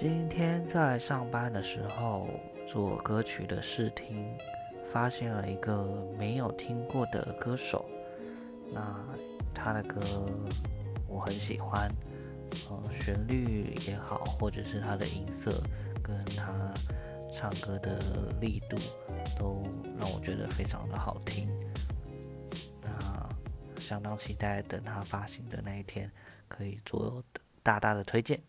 今天在上班的时候做歌曲的试听，发现了一个没有听过的歌手，那他的歌我很喜欢，旋律也好，或者是他的音色跟他唱歌的力度都让我觉得非常的好听。那相当期待等他发行的那一天可以做大大的推荐。